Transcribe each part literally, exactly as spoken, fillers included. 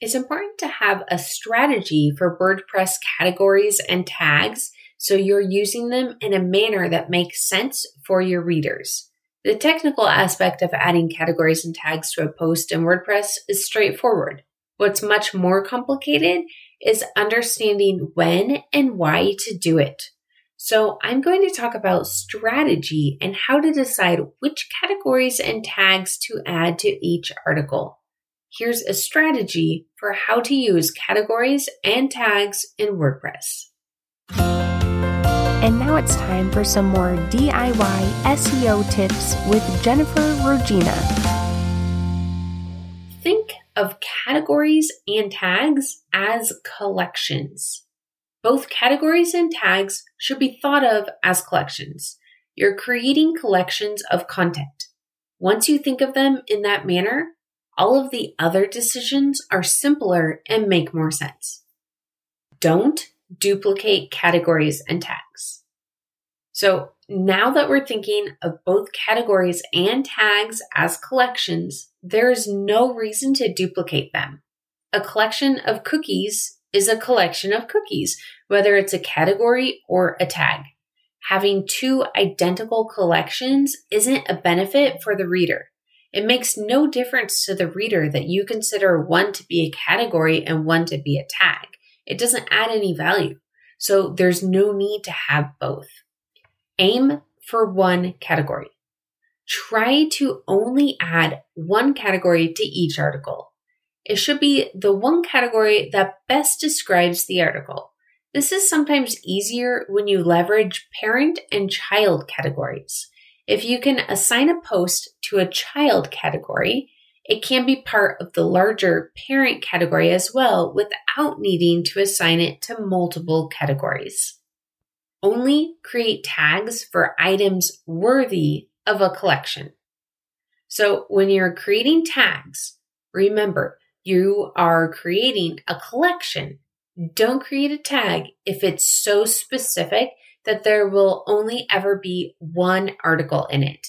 It's important to have a strategy for WordPress categories and tags so you're using them in a manner that makes sense for your readers. The technical aspect of adding categories and tags to a post in WordPress is straightforward. What's much more complicated is understanding when and why to do it. So I'm going to talk about strategy and how to decide which categories and tags to add to each article. Here's a strategy for how to use categories and tags in WordPress. And now it's time for some more D I Y S E O tips with Jennifer Regina. Think of categories and tags as collections. Both categories and tags should be thought of as collections. You're creating collections of content. Once you think of them in that manner, all of the other decisions are simpler and make more sense. Don't duplicate categories and tags. So now that we're thinking of both categories and tags as collections, there is no reason to duplicate them. A collection of cookies is a collection of cookies, whether it's a category or a tag. Having two identical collections isn't a benefit for the reader. It makes no difference to the reader that you consider one to be a category and one to be a tag. It doesn't add any value, so there's no need to have both. Aim for one category. Try to only add one category to each article. It should be the one category that best describes the article. This is sometimes easier when you leverage parent and child categories. If you can assign a post to a child category, it can be part of the larger parent category as well without needing to assign it to multiple categories. Only create tags for items worthy of a collection. So when you're creating tags, remember you are creating a collection. Don't create a tag if it's so specific that there will only ever be one article in it.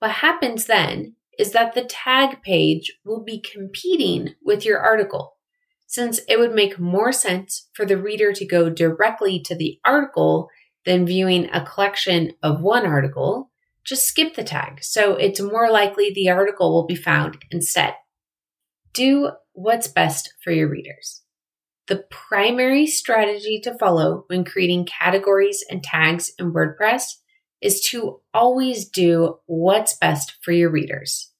What happens then is that the tag page will be competing with your article, since it would make more sense for the reader to go directly to the article than viewing a collection of one article. Just skip the tag, so it's more likely the article will be found instead. Do what's best for your readers. The primary strategy to follow when creating categories and tags in WordPress is to always do what's best for your readers.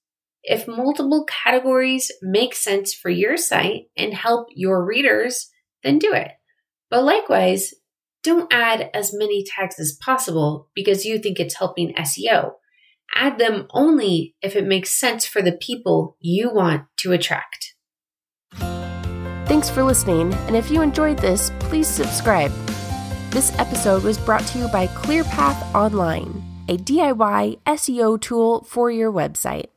If multiple categories make sense for your site and help your readers, then do it. But likewise, don't add as many tags as possible because you think it's helping S E O. Add them only if it makes sense for the people you want to attract. Thanks for listening, and if you enjoyed this, please subscribe. This episode was brought to you by ClearPath Online, a D I Y S E O tool for your website.